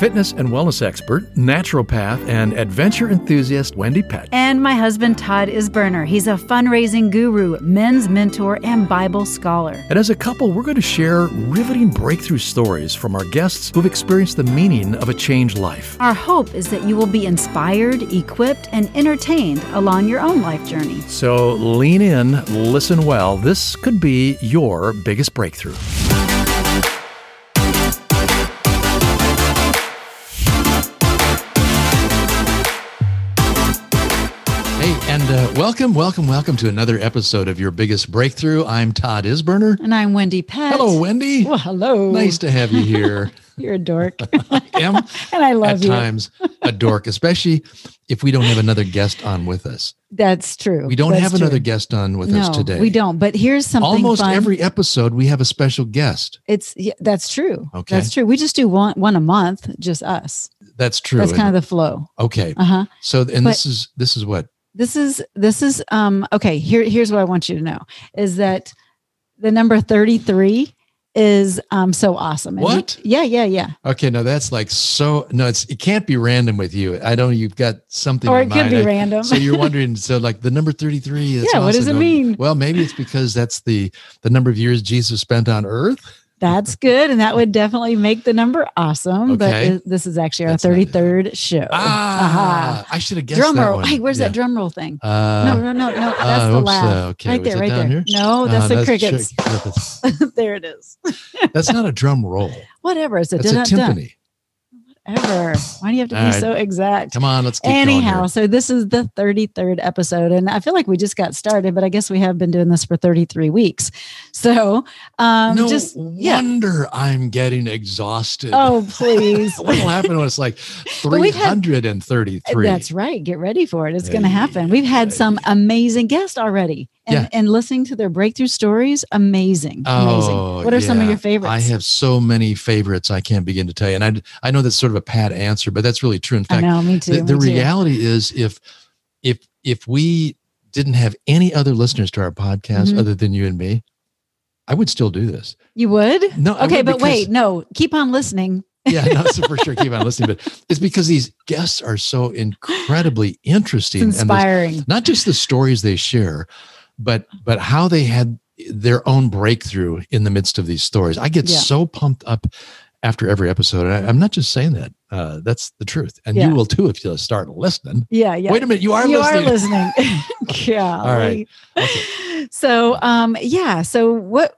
Fitness and wellness expert, naturopath, and adventure enthusiast Wendy Peck. And my husband, Todd Isburner. He's a fundraising guru, men's mentor, and Bible scholar. And as a couple, we're going to share riveting breakthrough stories from our guests who've experienced the meaning of a changed life. Our hope is that you will be inspired, equipped, and entertained along your own life journey. So lean in, listen well. This could be your biggest breakthrough. And welcome to another episode of Your Biggest Breakthrough. I'm Todd Isburner. And I'm Wendy Peck. Hello, Wendy. Well, hello. Nice to have you here. You're a dork. I am. And I love you. At times, a dork, especially if we don't have another guest on with us. That's true. We don't have another guest on with us today. We don't. But here's something almost fun. Every episode, we have a special guest. That's true. Okay. That's true. We just do one a month, just us. That's true. That's kind of the flow. Okay. Uh-huh. This is what? This is okay. Here's what I want you to know is that the number 33 is so awesome. And what? Yeah. Okay, no, that's like so. No, it can't be random with you. I know you've got something. Or it could be random. So you're wondering. So like the number 33. Is awesome. What does it mean? Well, maybe it's because that's the number of years Jesus spent on Earth. That's good. And that would definitely make the number awesome. Okay. But this is actually our 33rd show. Ah, I should have guessed drum roll. That one. Hey, where's that drum roll thing? No. That's the laugh. Okay. Right there. No, that's crickets. There it is. That's not a drum roll. Whatever. It's a timpani. Whatever. Why do you have to be so exact? Come on, let's keep going. Anyhow, so this is the 33rd episode. And I feel like we just got started, but I guess we have been doing this for 33 weeks. So wonder I'm getting exhausted. Oh, please. What will happen when it's like 333? That's right. Get ready for it. It's going to happen. We've had some amazing guests already. And listening to their breakthrough stories, amazing. Amazing. What are some of your favorites? I have so many favorites I can't begin to tell you. And I know that's sort of a pat answer, but that's really true. In fact, I know, me too, the reality is if we didn't have any other listeners to our podcast other than you and me, I would still do this. You would? No. Okay, but wait, no, keep on listening. Yeah, that's for sure. Keep on listening, but it's because these guests are so incredibly interesting. It's inspiring. And not just the stories they share, but how they had their own breakthrough in the midst of these stories. I get so pumped up after every episode. And I'm not just saying that. That's the truth. And you will too if you start listening. Yeah. Wait a minute. You are listening. Yeah. All right. Okay. So, So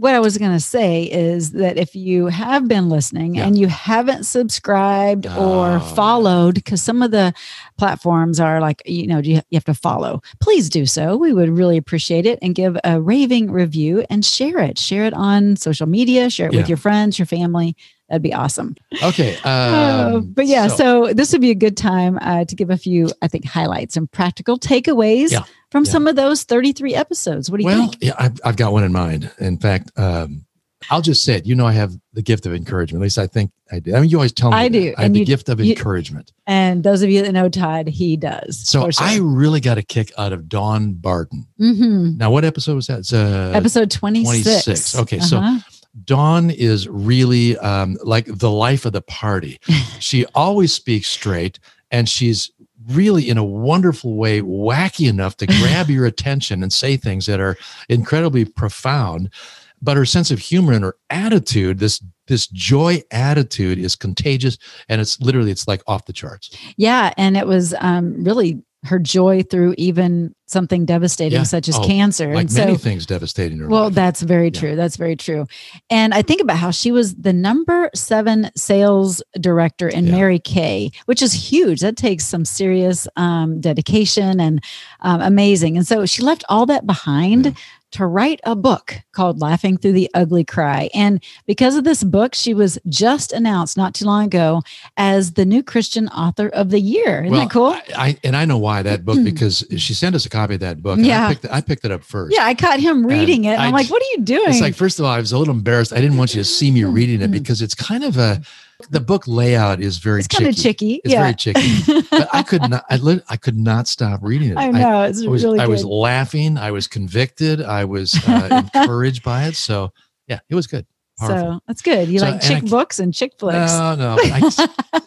what I was going to say is that if you have been listening and you haven't subscribed or followed, because some of the platforms are like, you have to follow. Please do so. We would really appreciate it, and give a raving review and share it. Share it on social media. Share it with your friends, your family. That'd be awesome. Okay. So this would be a good time to give a few, I think, highlights and practical takeaways from some of those 33 episodes. What do you think? Yeah, I've got one in mind. In fact, I'll just say it. I have the gift of encouragement. At least I think I do. I mean, you always tell me I do. I have the gift of encouragement. And those of you that know Todd, he does. So I really got a kick out of Dawn Barton. Mm-hmm. Now, what episode was that? It's episode 26. Okay, so Dawn is really like the life of the party. She always speaks straight, and she's really, in a wonderful way, wacky enough to grab your attention and say things that are incredibly profound. But her sense of humor and her attitude, this joy attitude, is contagious, and it's like off the charts. Yeah, and it was really her joy through even something devastating such as cancer. Like many things devastating her life. That's very true. That's very true. And I think about how she was the number 7 sales director in Mary Kay, which is huge. That takes some serious dedication and amazing. And so she left all that behind to write a book called Laughing Through the Ugly Cry. And because of this book, she was just announced not too long ago as the new Christian author of the year. Isn't that cool? I know why that book, because she sent us a copy of that book. And yeah. I picked it up first. Yeah, I caught him reading it. I'm like, what are you doing? It's like, first of all, I was a little embarrassed. I didn't want you to see me reading it because it's kind of a... The book layout is very chicky. It's very chicky. But I could not stop reading it. I know. It's really good. I was laughing. I was convicted. I was encouraged by it. So yeah, it was good. Powerful. So that's good. You like chick books and chick flicks. No.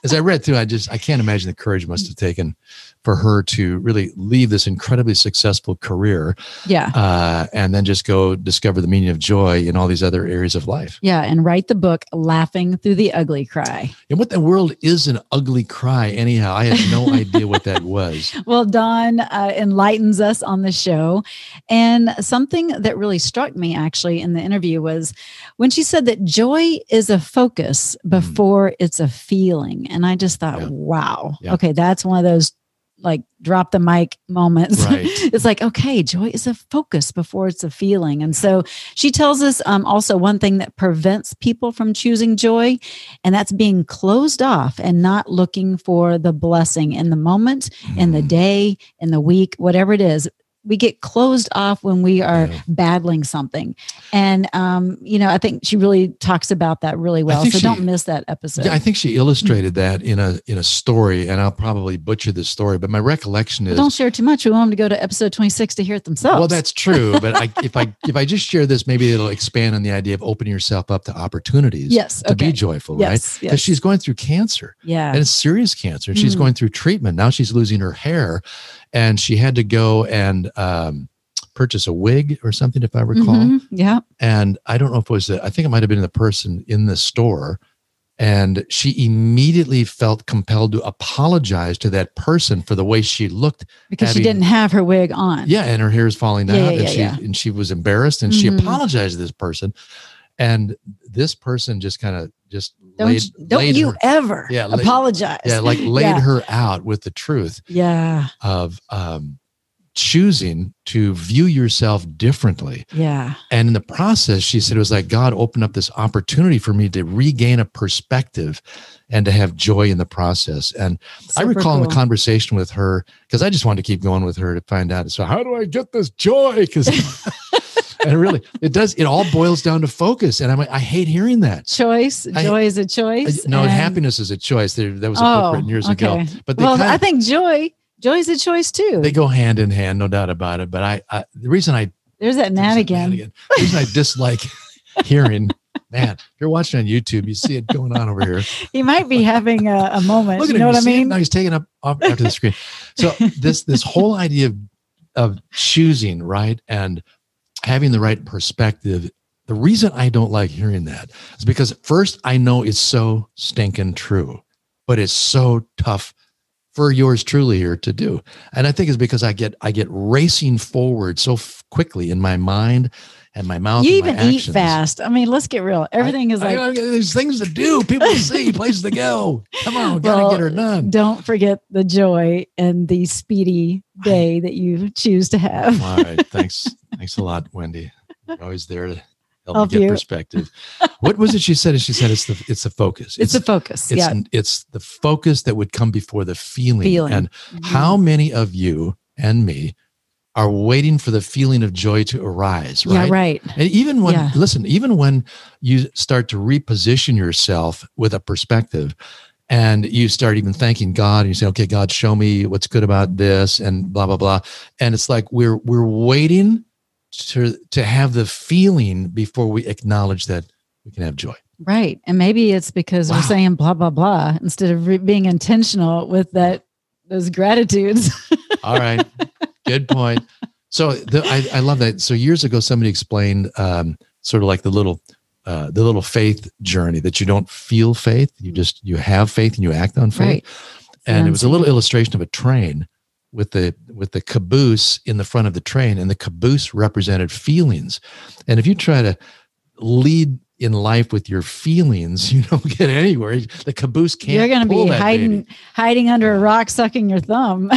As I read through, I can't imagine the courage must have taken for her to really leave this incredibly successful career. Yeah. And then just go discover the meaning of joy in all these other areas of life. Yeah. And write the book, Laughing Through the Ugly Cry. And what the world is an ugly cry anyhow? I had no idea what that was. Well, Dawn enlightens us on the show. And something that really struck me actually in the interview was when she said that joy is a focus before it's a feeling. And I just thought, wow, okay, that's one of those like drop the mic moments. Right. It's like, okay, joy is a focus before it's a feeling. And so she tells us also one thing that prevents people from choosing joy, and that's being closed off and not looking for the blessing in the moment, in the day, in the week, whatever it is. We get closed off when we are battling something. And, I think she really talks about that really well. So don't miss that episode. I think she illustrated that in a story, and I'll probably butcher this story, but my recollection is— Don't share too much. We want them to go to episode 26 to hear it themselves. Well, that's true. But if I just share this, maybe it'll expand on the idea of opening yourself up to opportunities to be joyful, right? Because she's going through cancer. Yeah. And it's serious cancer. And she's going through treatment. Now she's losing her hair. And she had to go and purchase a wig or something, if I recall. Mm-hmm. Yeah. And I don't know if it was I think it might have been the person in the store. And she immediately felt compelled to apologize to that person for the way she looked. Because she didn't have her wig on. Yeah. And her hair is falling down. And she was embarrassed. And she apologized to this person. And this person just kind of apologize. Yeah, like laid her out with the truth of choosing to view yourself differently. Yeah. And in the process, she said, it was like God opened up this opportunity for me to regain a perspective and to have joy in the process. And I recall in the conversation with her, because I just wanted to keep going with her to find out. So how do I get this joy? Because... And really, it all boils down to focus. And I'm like, I hate hearing that. Joy is a choice. Happiness is a choice. That was a book written years ago. But I think joy is a choice too. They go hand in hand, no doubt about it. But The reason I dislike hearing, man, if you're watching on YouTube, you see it going on over here. He might be having a moment. Look at him, what I mean? Now he's taking up off after the screen. So this whole idea of choosing, right? And having the right perspective. The reason I don't like hearing that is because first, I know it's so stinking true, but it's so tough for yours truly here to do. And I think it's because I get racing forward so quickly in my mind and my mouth. You even eat fast. I mean, let's get real. Everything is like, there's things to do, people to see, places to go. Come on, gotta get her done. Don't forget the joy and the speedy day that you choose to have. All right, thanks. Thanks a lot, Wendy. You're always there to help me get perspective. What was it she said? She said it's the focus. It's the focus. It's the focus that would come before the feeling. And how many of you and me are waiting for the feeling of joy to arise, right? Yeah, right. And even when you start to reposition yourself with a perspective, and you start even thanking God, and you say, okay, God, show me what's good about this, and blah, blah, blah. And it's like we're waiting to have the feeling before we acknowledge that we can have joy. Right. And maybe it's because we're saying blah, blah, blah, instead of being intentional with those gratitudes. All right. Good point. So I love that. So years ago, somebody explained sort of like the little faith journey, that you don't feel faith. You have faith and you act on faith. Right. And it was a little illustration of a train with the caboose in the front of the train, and the caboose represented feelings. And if you try to lead in life with your feelings, you don't get anywhere. The caboose can't. You're going to be hiding under a rock, sucking your thumb.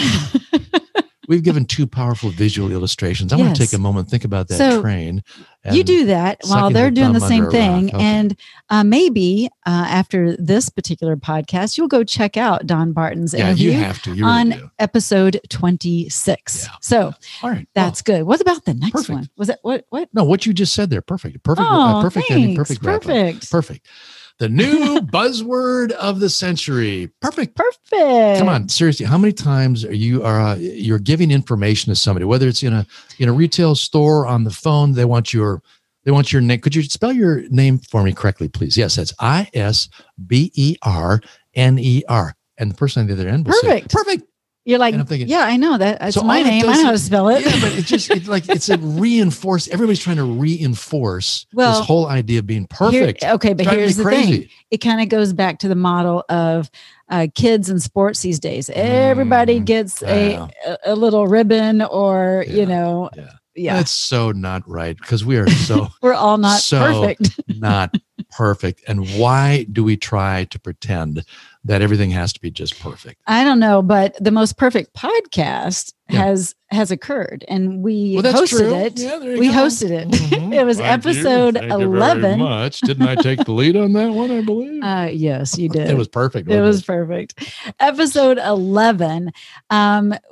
We've given two powerful visual illustrations. I want to take a moment and think about that train. And you do that while they're doing the same thing. Okay. And maybe after this particular podcast, you'll go check out Dawn Barton's interview on episode 26. Yeah. So that's good. What about the next one? Was that what? No, what you just said there. Perfect. Oh, perfect ending. Perfect. The new buzzword of the century. Perfect. Come on, seriously. How many times are you you're giving information to somebody, whether it's in a retail store, on the phone? They want your name. Could you spell your name for me correctly, please? Yes, that's Isberner. And the person on the other end will say, perfect. You're like, I know that. It's my name. I know how to spell it. Yeah, but it's everybody's trying to reinforce this whole idea of being perfect. But here's the thing. It kind of goes back to the model of kids in sports these days. Everybody gets a little ribbon or, Yeah. That's so not right, because we are so we're all not perfect. Not perfect. And why do we try to pretend that everything has to be just perfect? I don't know, but the most perfect podcast has occurred, and we hosted it. Yeah, we hosted it. Mm-hmm. It was episode 11. Thank you very much. Didn't I take the lead on that one, I believe? Yes, you did. It was perfect. It was perfect. Episode 11,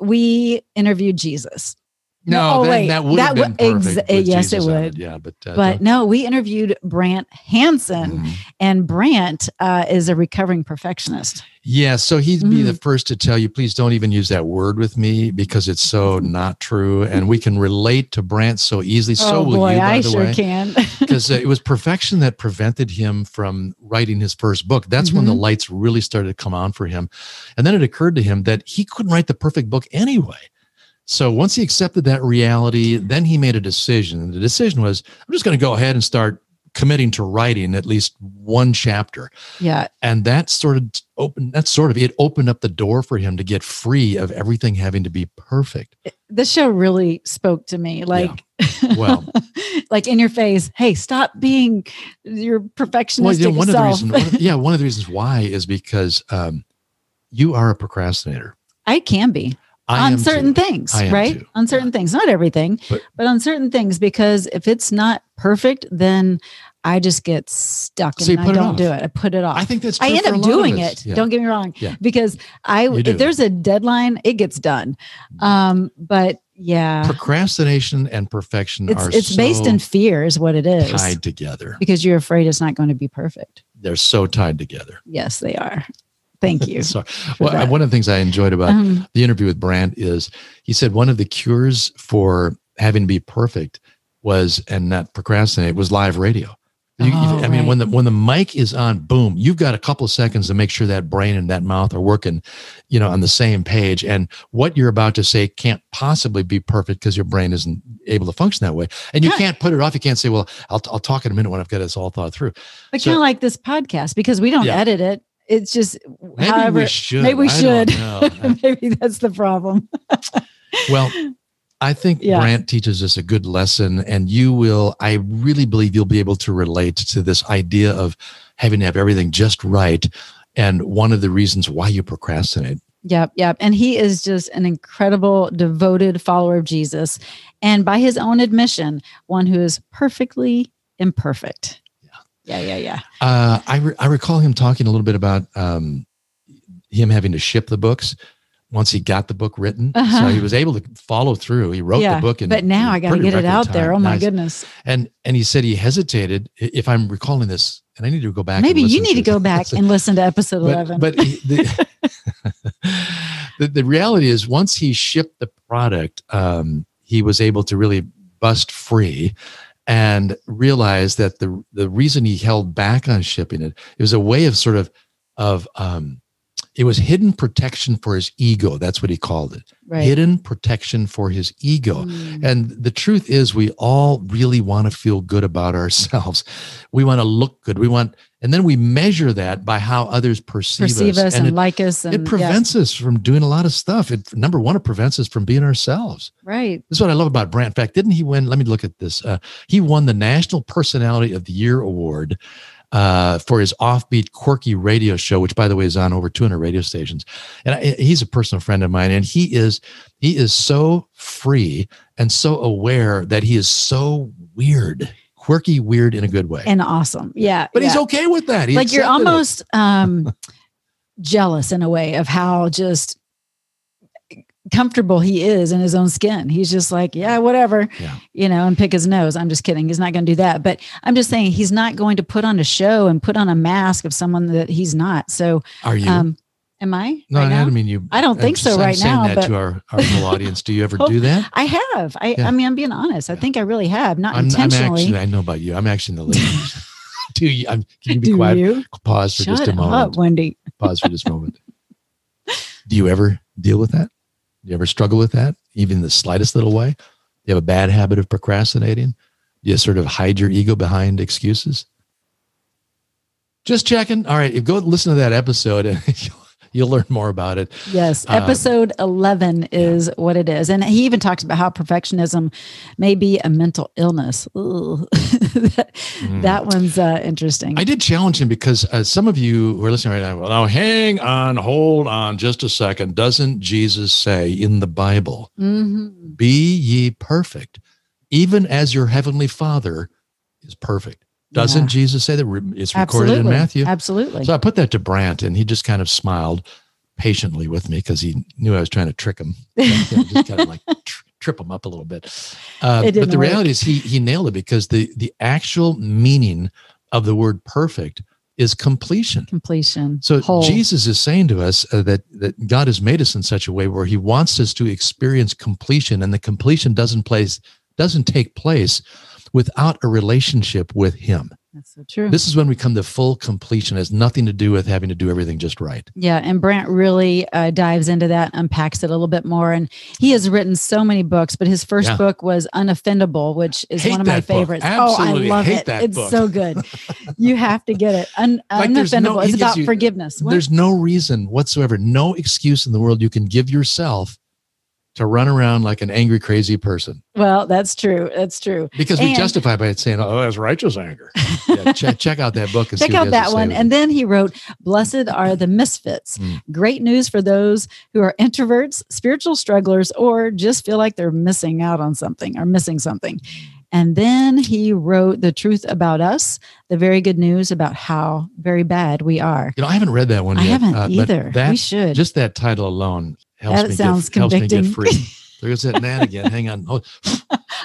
we interviewed Jesus. No, that would have been perfect. Yes, it would. Yeah, but no, we interviewed Brant Hansen, and Brant is a recovering perfectionist. Yeah, so he'd be the first to tell you, please don't even use that word with me, because it's so not true, and we can relate to Brant so easily. So, by the way, I sure can. Because it was perfection that prevented him from writing his first book. That's when the lights really started to come on for him, and then it occurred to him that he couldn't write the perfect book anyway. So once he accepted that reality, then he made a decision. And the decision was, I'm just going to go ahead and start committing to writing at least one chapter. Yeah. And it opened up the door for him to get free of everything having to be perfect. This show really spoke to me. Like in your face, hey, stop being your perfectionistic self. One of the reasons why is because you are a procrastinator. I can be. On certain things, right? On certain things, not everything, but on certain things, because if it's not perfect, then I just get stuck and I don't do it. I put it off. I think that's true. I end up doing it. Don't get me wrong, because if there's a deadline, it gets done. Procrastination and perfection are based in fear, is what it is. Tied together because you're afraid it's not going to be perfect. They're so tied together. Yes, they are. Thank you. Sorry. Well, one of the things I enjoyed about the interview with Brant is he said one of the cures for having to be perfect and not procrastinate was live radio. When the mic is on, boom, you've got a couple of seconds to make sure that brain and that mouth are working, on the same page. And what you're about to say can't possibly be perfect because your brain isn't able to function that way. And you can't put it off. You can't say, well, I'll talk in a minute when I've got this all thought through. But kind of like this podcast, because we don't edit it. It's just, maybe we should. Maybe that's the problem. Well, I think Brant teaches us a good lesson, and I really believe you'll be able to relate to this idea of having to have everything just right. And one of the reasons why you procrastinate. Yep. And he is just an incredible, devoted follower of Jesus. And by his own admission, one who is perfectly imperfect. Yeah. I recall him talking a little bit about him having to ship the books once he got the book written. So he was able to follow through. He wrote the book. But now I got to get it out there. Oh, my goodness. And he said he hesitated, if I'm recalling this, and I need to go back. Maybe you need to go back and listen to episode 11. But the reality is, once he shipped the product, he was able to really bust free and realized that the reason he held back on shipping it was a way of it was hidden protection for his ego. That's what he called it. Right. Hidden protection for his ego. And the truth is, we all really want to feel good about ourselves. We want to look good. And then we measure that by how others perceive us and like us. And it prevents us from doing a lot of stuff. Number one, it prevents us from being ourselves. Right. This is what I love about Brant. In fact, didn't he win? Let me look at this. He won the National Personality of the Year Award for his offbeat, quirky radio show, which, by the way, is on over 200 radio stations. And he's a personal friend of mine, and he is so free and so aware that he is so weird, quirky, weird in a good way, and awesome. Yeah, but he's okay with that. He like you're almost jealous in a way of how just comfortable he is in his own skin. He's just like, yeah, whatever, you know, and pick his nose. I'm just kidding. He's not going to do that. But I'm just saying he's not going to put on a show and put on a mask of someone that he's not. So are you? Am I? No, I don't mean you. I don't think so right now. I'm saying that to our whole audience. Do you ever do that? I have. I mean, I'm being honest. I think I really have. Not intentionally. I know about you. I'm actually in the ladies. Do you? Can you be quiet? Pause for just a moment. Shut up, Wendy. Pause for just a moment. Do you ever deal with that? Do you ever struggle with that, even the slightest little way? Do you have a bad habit of procrastinating? Do you sort of hide your ego behind excuses? Just checking. All right, go listen to that episode and you'll learn more about it. Yes, episode 11 is what it is. And he even talks about how perfectionism may be a mental illness. That one's interesting. I did challenge him because some of you who are listening right now, well, now hang on, hold on just a second. Doesn't Jesus say in the Bible, be ye perfect, even as your heavenly Father is perfect? Doesn't Jesus say that? It's recorded in Matthew. Absolutely. So I put that to Brant, and he just kind of smiled patiently with me because he knew I was trying to trick him. Just kind of like trip him up a little bit. But the reality is he nailed it, because the actual meaning of the word perfect is completion. So Jesus is saying to us that God has made us in such a way where he wants us to experience completion, and the completion doesn't take place without a relationship with him. That's so true. This is when we come to full completion. It has nothing to do with having to do everything just right. Yeah, and Brant really dives into that, unpacks it a little bit more. And he has written so many books, but his first book was Unoffendable, which is one of my favorites. Absolutely. Oh, I love it. It's book. So good. You have to get it. Unoffendable. It's about forgiveness. What? There's no reason whatsoever, no excuse in the world you can give yourself to run around like an angry, crazy person. Well, that's true. That's true. Because we justify by it saying, oh, that's righteous anger. Yeah, check out that book. And check out that one. And then he wrote, Blessed Are the Misfits. Great news for those who are introverts, spiritual strugglers, or just feel like they're missing out on something or missing something. And then he wrote The Truth About Us, the very good news about how very bad we are. You know, I haven't read that one yet. I haven't either. We should. Just that title alone helps me get free. There's that gnat again. Hang on.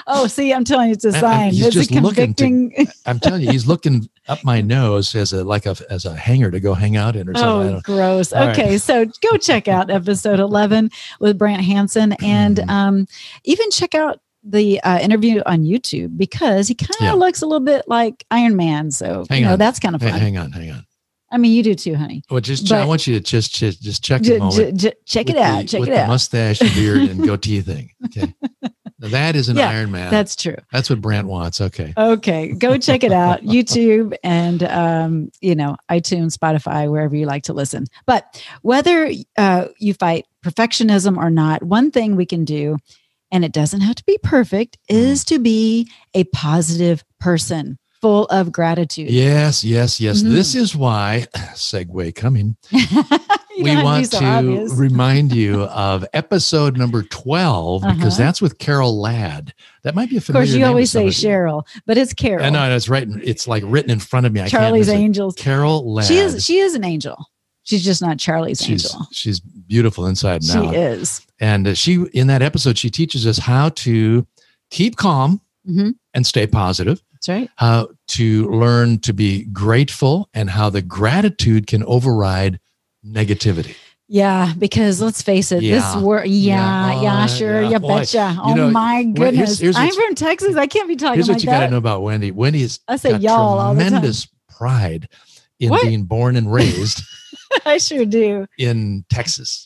Oh, see, I'm telling you, it's a sign. He's just convicting. I'm telling you, he's looking up my nose as a hanger to go hang out in or something. Oh, gross. Okay, so go check out episode 11 with Brant Hansen, and even check out the interview on YouTube, because he kind of looks a little bit like Iron Man. So that's kind of fun. Hang on. I mean, you do too, honey. Well, I want you to just check the moment. Check it out. Check it out. The mustache, beard, and goatee thing. Okay. Now that is an Iron Man. That's true. That's what Brant wants. Okay. Okay. Go check it out. YouTube and, iTunes, Spotify, wherever you like to listen. But whether you fight perfectionism or not, one thing we can do, and it doesn't have to be perfect, is to be a positive person. Full of gratitude. Yes. This is why, segue coming, we want to remind you of episode number 12, because that's with Carol Ladd. That might be a familiar name. Of course, you always say Cheryl, but it's Carol. I know, it's right. It's like written in front of me. Charlie's Angels. Carol Ladd. She is an angel. She's just not Charlie's angel. She's beautiful inside and out. She is. And in that episode, she teaches us how to keep calm and stay positive. That's right. How to learn to be grateful, and how the gratitude can override negativity. Yeah, because let's face it, this world. You betcha. My goodness. Here's I'm from Texas. I can't be talking like that. Here's what you got to know about Wendy. Wendy has tremendous pride in being born and raised. I sure do. In Texas.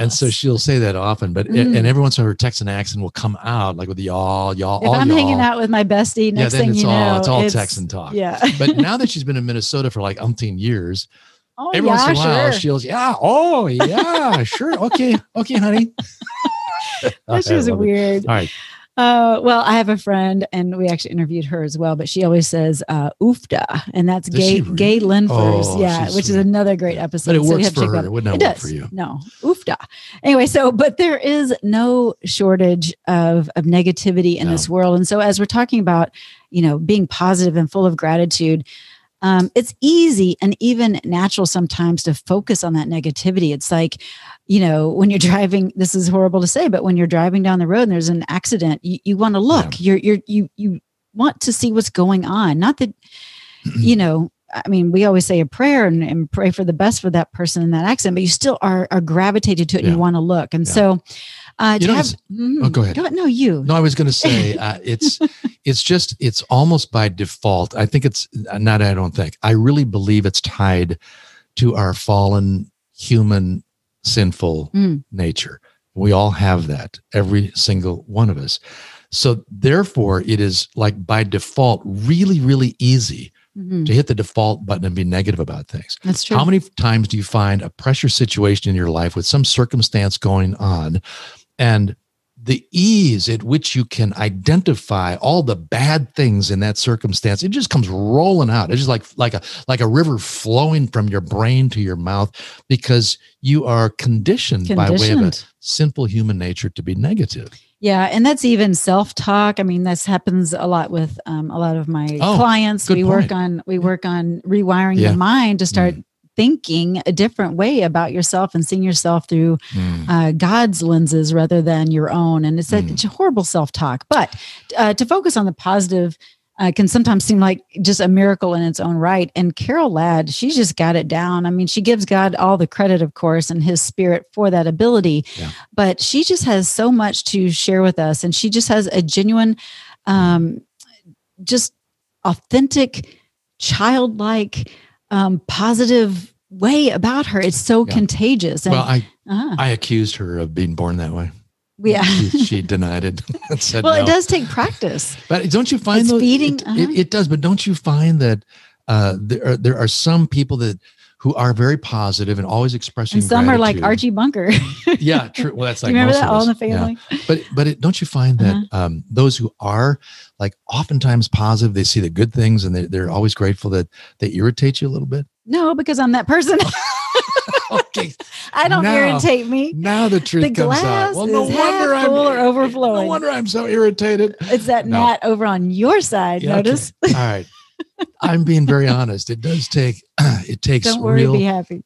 And so she'll say that often, but and every once in a while her Texan accent will come out, like with the y'all. If I'm hanging out with my bestie, it's all Texan talk. Yeah. But now that she's been in Minnesota for like umpteen years, every once in a while she'll say, sure, okay, honey. That was weird. All right. Well, I have a friend, and we actually interviewed her as well, but she always says "oofda," and that's gay lymphers, which is another great episode. But it works for her. It would not work for you. No, oofda. Anyway, but there is no shortage of negativity in this world, and so as we're talking about, being positive and full of gratitude. It's easy and even natural sometimes to focus on that negativity. It's like, when you're driving, this is horrible to say, but when you're driving down the road and there's an accident, you want to look, you want to see what's going on. Not that, we always say a prayer and pray for the best for that person in that accident, but you still are gravitated to it and you want to look. And so, go ahead. No, I was going to say, it's almost by default. I think I really believe it's tied to our fallen human sinful nature. We all have that, every single one of us. So therefore it is like by default, really, really easy to hit the default button and be negative about things. That's true. How many times do you find a pressure situation in your life with some circumstance going on, and the ease at which you can identify all the bad things in that circumstance, it just comes rolling out. It's just like a river flowing from your brain to your mouth, because you are conditioned. By way of a simple human nature to be negative. Yeah. And that's even self-talk. I mean, this happens a lot with a lot of my clients. We work on rewiring the mind to start thinking a different way about yourself and seeing yourself through God's lenses rather than your own. And it's a horrible self-talk, but to focus on the positive can sometimes seem like just a miracle in its own right. And Carol Ladd, she's just got it down. I mean, she gives God all the credit, of course, and his spirit for that ability, but she just has so much to share with us. And she just has a genuine, just authentic, childlike, positive way about her. It's so contagious. And, I accused her of being born that way. Yeah, she denied it. Said well, no. It does take practice. But don't you find it does? But don't you find that there are some people who are very positive and always expressing, and some gratitude. Are like Archie Bunker. Yeah, true. Well, that's like, do you remember that All in the Family? Yeah. But don't you find that those who are like oftentimes positive, they see the good things and they're always grateful, that they irritate you a little bit? No, because I'm that person. Okay. I don't irritate me. Now the truth comes out. Well, no wonder I'm full or overflowing. No wonder I'm so irritated. It's that gnat over on your side. Yeah, notice. Okay. All right. I'm being very honest. It does take. It takes. Don't worry, real be happy.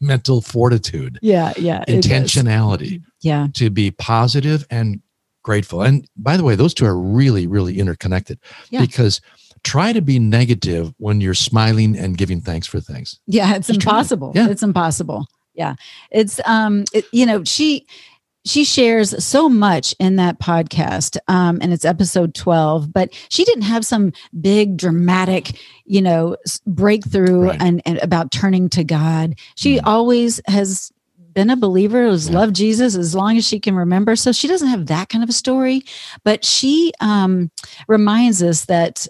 Mental fortitude. Yeah. Intentionality. Yeah. To be positive and grateful. And by the way, those two are really, really interconnected. Yeah. Because try to be negative when you're smiling and giving thanks for things. Yeah, it's impossible. Yeah. It's impossible. Yeah. It's she shares so much in that podcast, and it's episode 12, but she didn't have some big dramatic, breakthrough and about turning to God. She always has been a believer, has loved Jesus as long as she can remember. So she doesn't have that kind of a story, but she reminds us that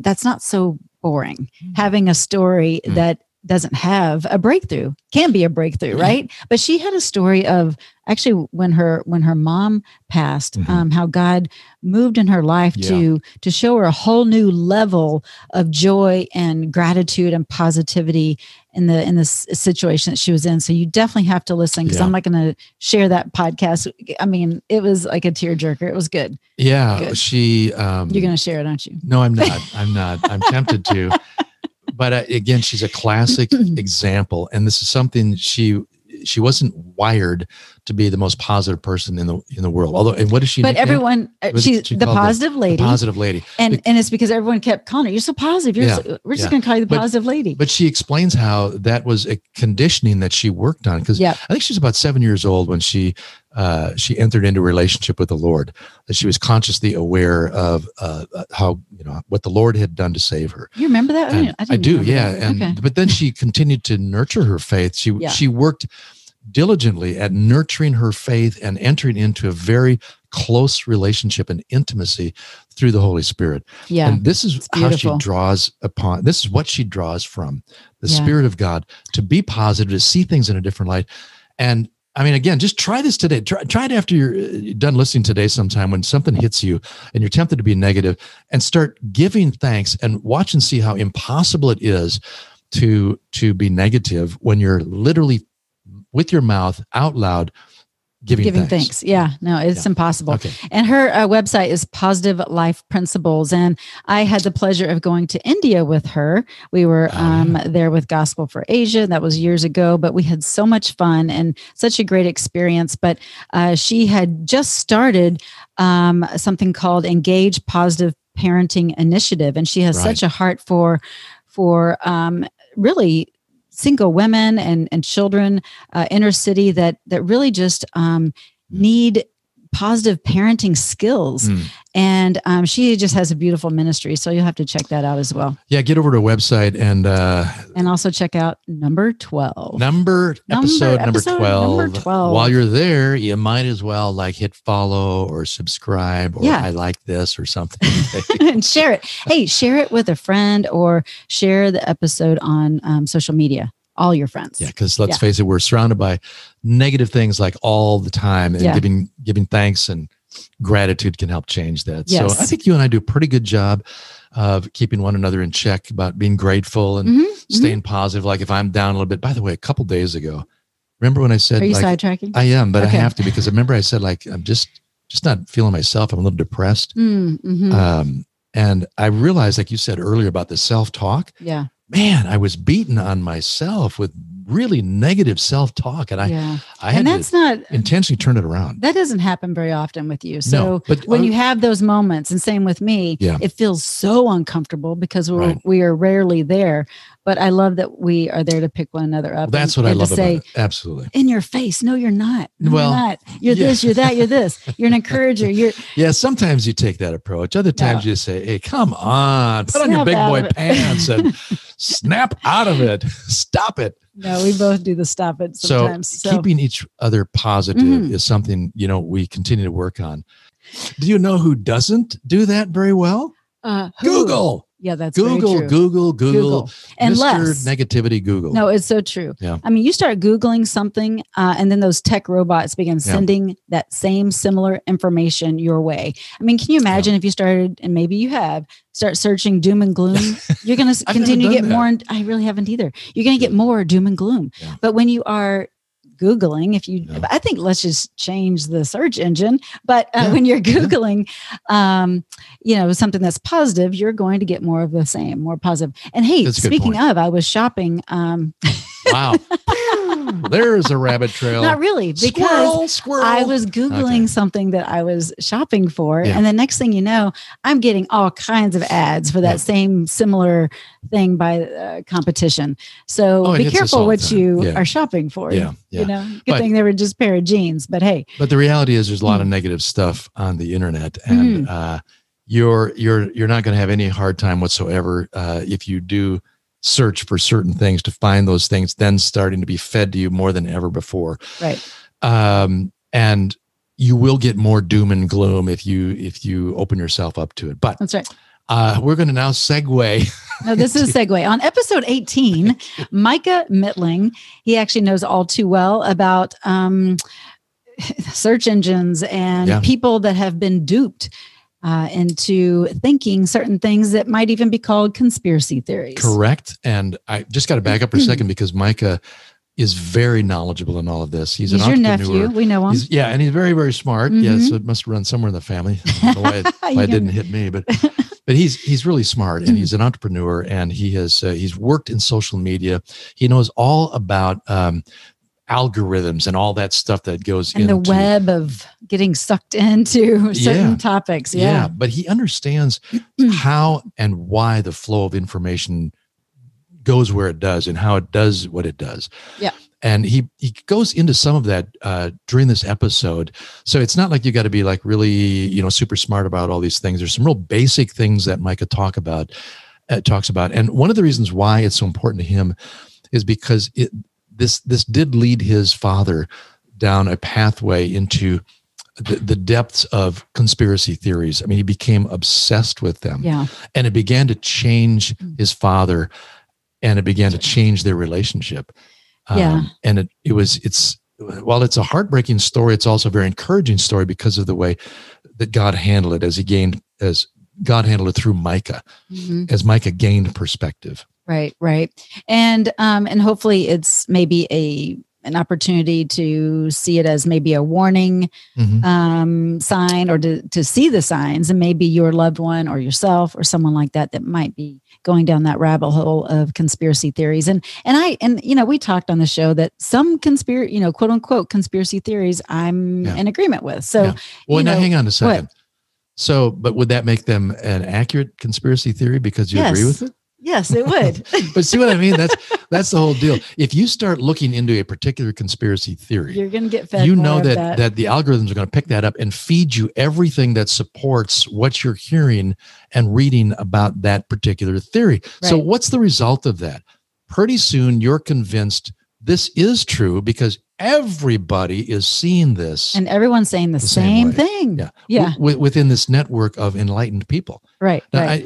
that's not so boring. Having a story that doesn't have a breakthrough can be a breakthrough, right? But she had a story of actually when her mom passed, how God moved in her life to show her a whole new level of joy and gratitude and positivity in the situation that she was in. So you definitely have to listen, because I'm not going to share that podcast. I mean, it was like a tearjerker. It was good. Yeah, good. She. You're going to share it, aren't you? No, I'm not. I'm tempted to. But again, she's a classic example, and this is something she wasn't wired to be the most positive person in the world. Although, and what does she? But everyone, she's the positive lady. The positive lady, and it's because everyone kept calling her, "You're so positive. We're just going to call you the positive lady." But she explains how that was a conditioning that she worked on, because I think she was about 7 years old when she entered into a relationship with the Lord, that she was consciously aware of how, what the Lord had done to save her. You remember that? I do. Yeah. And, okay. But then she continued to nurture her faith. She worked diligently at nurturing her faith and entering into a very close relationship and intimacy through the Holy Spirit. Yeah. And this is how she draws from the Spirit of God to be positive, to see things in a different light. And I mean, again, just try this today. Try it after you're done listening today sometime when something hits you and you're tempted to be negative, and start giving thanks, and watch and see how impossible it is to be negative when you're literally with your mouth out loud giving thanks. Yeah, no, it's impossible. Okay. And her website is Positive Life Principles. And I had the pleasure of going to India with her. We were there with Gospel for Asia. That was years ago, but we had so much fun and such a great experience. But she had just started something called Engage Positive Parenting Initiative. And she has such a heart for really single women and children, inner city that really just need positive parenting skills. And she just has a beautiful ministry. So you'll have to check that out as well. Yeah, get over to her website and also check out number 12. Episode number 12. While you're there, you might as well hit follow or subscribe or I like this or something. And share it. Hey, share it with a friend or share the episode on social media. All your friends. Yeah, because let's face it, we're surrounded by negative things all the time, and giving thanks and gratitude can help change that. Yes. So I think you and I do a pretty good job of keeping one another in check about being grateful and staying positive. Like if I'm down a little bit, by the way, a couple days ago, remember when I said— Are you sidetracking? I am, but I have to, because I remember I said I'm just not feeling myself. I'm a little depressed. And I realized, like you said earlier about the self-talk. Yeah. Man, I was beaten on myself with really negative self-talk, and I had to intentionally turn it around. That doesn't happen very often with you. So but when you have those moments, and same with me, it feels so uncomfortable because we are rarely there. But I love that we are there to pick one another up. Well, that's what I love about it. Absolutely. In your face. No, you're not. You're this, you're that, you're this. You're an encourager. Yeah, sometimes you take that approach. Other times you say, hey, come on, put on your big boy pants and snap out of it. Stop it. No, we both do the stop it sometimes. So keeping each other positive is something, we continue to work on. Do you know who doesn't do that very well? Google. Yeah, that's Google, very true. Google. And less negativity, Google. No, it's so true. Yeah. I mean, you start Googling something and then those tech robots begin sending that same similar information your way. I mean, can you imagine if you started, and maybe you have, start searching doom and gloom? You're going to continue to get more. I really haven't either. You're going to get more doom and gloom. Yeah. But when you are Googling, I think let's just change the search engine. But when you're Googling, something that's positive, you're going to get more of the same, more positive. And hey, speaking of, I was shopping. Wow. There's a rabbit trail. Not really, because squirrel. I was Googling something that I was shopping for. Yeah. And the next thing you know, I'm getting all kinds of ads for that same similar thing by competition. So be careful what you are shopping for. Yeah. Yeah. You know, good thing they were just a pair of jeans, but hey. But the reality is there's a lot of negative stuff on the internet, and you're not going to have any hard time whatsoever if you do search for certain things to find those things, then starting to be fed to you more than ever before. Right. And you will get more doom and gloom if you open yourself up to it. But that's right. We're going to now segue. No, this is a segue. On episode 18, Micah Mittling, he actually knows all too well about search engines and people that have been duped into thinking certain things that might even be called conspiracy theories. Correct. And I just got to back up for a second, because Micah is very knowledgeable in all of this. He's an entrepreneur. Your nephew. We know him. And he's very, very smart. Mm-hmm. Yeah, so it must run somewhere in the family. I don't know why it didn't hit me, but... But he's really smart, and he's an entrepreneur, and he has he's worked in social media. He knows all about algorithms and all that stuff that goes into the web of getting sucked into certain topics. Yeah, but he understands how and why the flow of information goes where it does and how it does what it does. Yeah. And he goes into some of that during this episode. So it's not like you got to be really, super smart about all these things. There's some real basic things that Micah talks about. And one of the reasons why it's so important to him is because this did lead his father down a pathway into the depths of conspiracy theories. I mean, he became obsessed with them. Yeah. And it began to change his father, and it began to change their relationship. And it was while it's a heartbreaking story, it's also a very encouraging story because of the way that God handled it as God handled it through Micah, as Micah gained perspective. Right, right. And hopefully it's maybe an opportunity to see it as maybe a warning sign, or to see the signs, and maybe your loved one or yourself or someone like that that might be going down that rabbit hole of conspiracy theories. And you know, we talked on the show that some quote unquote conspiracy theories I'm in agreement with. So well, now hang on a second. What? So, but would that make them an accurate conspiracy theory because you agree with it? Yes, it would. But see what I mean? That's the whole deal. If you start looking into a particular conspiracy theory, you're going to get fed. You know that the algorithms are going to pick that up and feed you everything that supports what you're hearing and reading about that particular theory. Right. So what's the result of that? Pretty soon you're convinced this is true because everybody is seeing this. And everyone's saying the same thing. Yeah. Within this network of enlightened people. Right. Now, right.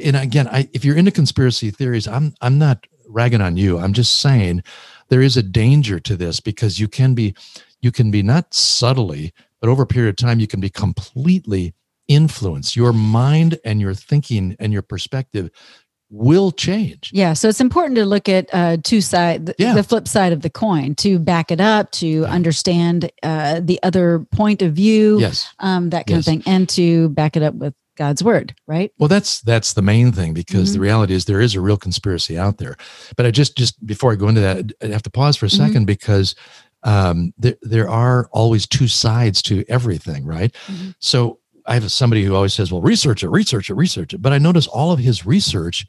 If you're into conspiracy theories, I'm not ragging on you. I'm just saying there is a danger to this because you can be not subtly, but over a period of time, you can be completely influenced. Your mind and your thinking and your perspective will change. Yeah. So it's important to look at the flip side of the coin, to back it up, to understand the other point of view, that kind of thing, and to back it up with God's word, right? Well, that's the main thing, because the reality is there is a real conspiracy out there. But I just before I go into that, I have to pause for a second because there are always two sides to everything, right? So I have somebody who always says, well, research it. But I notice all of his research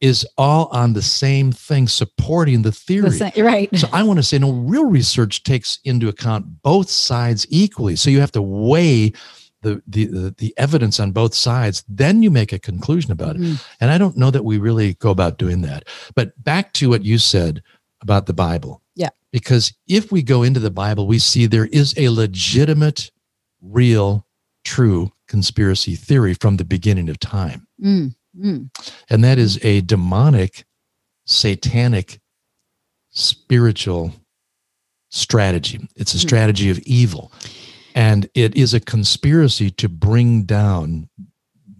is all on the same thing, supporting the theory. Right. So I want to say, no, real research takes into account both sides equally. So you have to weigh the evidence on both sides, then you make a conclusion about it. And I don't know that we really go about doing that. But back to what you said about the Bible. Yeah. Because if we go into the Bible, we see there is a legitimate, real, true conspiracy theory from the beginning of time. And that is a demonic, satanic, spiritual strategy. It's a strategy of evil. And it is a conspiracy to bring down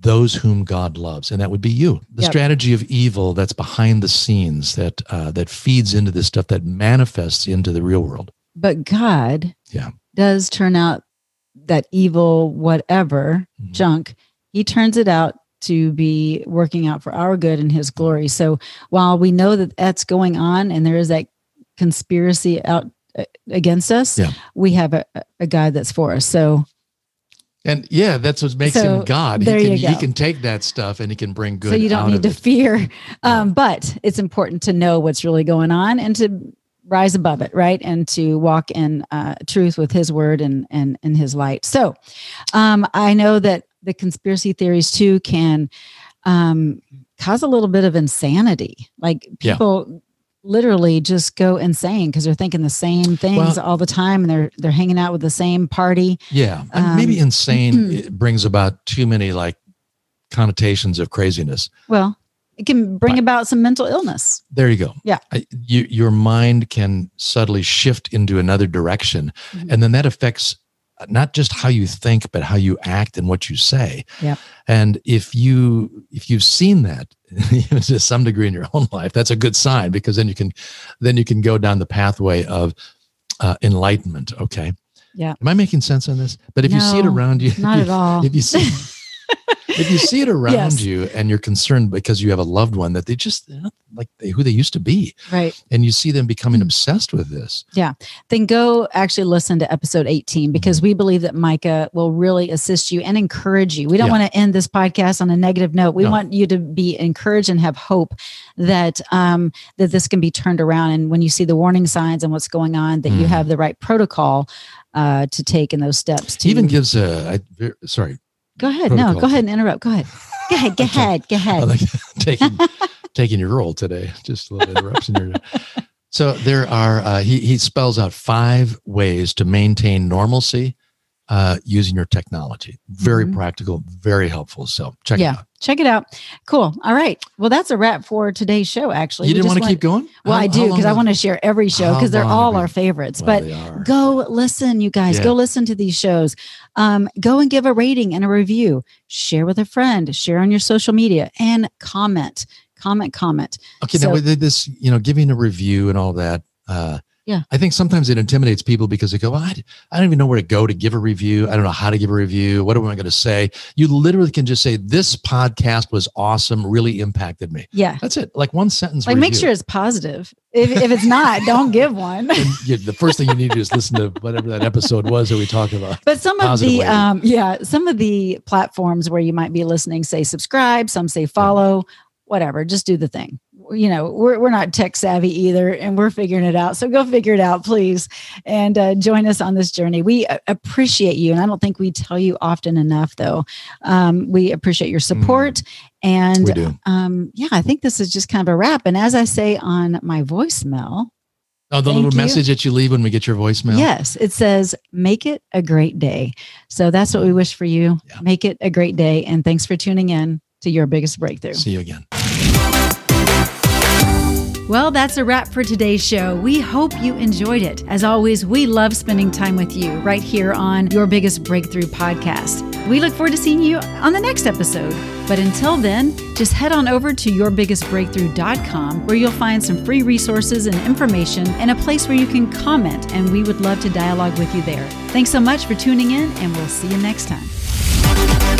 those whom God loves. And that would be you. The strategy of evil that's behind the scenes, that feeds into this stuff, that manifests into the real world. But God does turn out that evil, whatever junk, he turns it out to be working out for our good and his glory. So while we know that that's going on and there is that conspiracy out against us, we have a God that's for us. So, and that's what makes him God. He can take that stuff and he can bring good. So you don't need to fear, but it's important to know what's really going on and to rise above it, right? And to walk in truth with his word and his light. So I know that the conspiracy theories too can cause a little bit of insanity. Like people literally just go insane because they're thinking the same things all the time, and they're hanging out with the same party. Yeah. Maybe insane it brings about too many like connotations of craziness. Well, it can bring about some mental illness. There you go. Yeah. Your mind can subtly shift into another direction. And then that affects not just how you think, but how you act and what you say. Yeah. And if you've seen that to some degree in your own life, that's a good sign, because then you can go down the pathway of enlightenment. Okay. Yeah. Am I making sense on this? But if you see it around you, not at all. If you see it around you and you're concerned because you have a loved one that they're not like who they used to be. Right. And you see them becoming obsessed with this. Yeah. Then go actually listen to episode 18, because we believe that Micah will really assist you and encourage you. We don't want to end this podcast on a negative note. We want you to be encouraged and have hope that, that this can be turned around. And when you see the warning signs and what's going on, that you have the right protocol to take in those steps. To even gives Go ahead. Protocol. No, go ahead and interrupt. Go ahead. I like taking your role today. Just a little interruption here. So there are, he spells out 5 ways to maintain normalcy using your technology. Very practical, very helpful. So check it out. Check it out. Cool. All right. Well, that's a wrap for today's show, actually. You didn't want to keep going? Well, I do, because I want to share every show, because they're all our favorites. But go listen, you guys. Go listen to these shows. Go and give a rating and a review. Share with a friend. Share on your social media. And comment. Comment. Okay. Now, with this, you know, giving a review and all that, yeah, I think sometimes it intimidates people because they go, well, I don't even know where to go to give a review. I don't know how to give a review. What am I going to say? You literally can just say, this podcast was awesome, really impacted me. Yeah. That's it. Like one sentence. Like review. Make sure it's positive. If it's not, don't give one. The first thing you need to do is listen to whatever that episode was that we talked about. But some of the, some of the platforms where you might be listening say subscribe, some say follow, whatever, just do the thing. You know, we're not tech savvy either, and we're figuring it out. So go figure it out, please. And join us on this journey. We appreciate you. And I don't think we tell you often enough, though. We appreciate your support. And we do. I think this is just kind of a wrap. And as I say on my voicemail. Oh, the little message that you leave when we get your voicemail. Yes. It says, make it a great day. So that's what we wish for you. Yeah. Make it a great day. And thanks for tuning in to Your Biggest Breakthrough. See you again. Well, that's a wrap for today's show. We hope you enjoyed it. As always, we love spending time with you right here on Your Biggest Breakthrough podcast. We look forward to seeing you on the next episode. But until then, just head on over to yourbiggestbreakthrough.com where you'll find some free resources and information and a place where you can comment, and we would love to dialogue with you there. Thanks so much for tuning in, and we'll see you next time.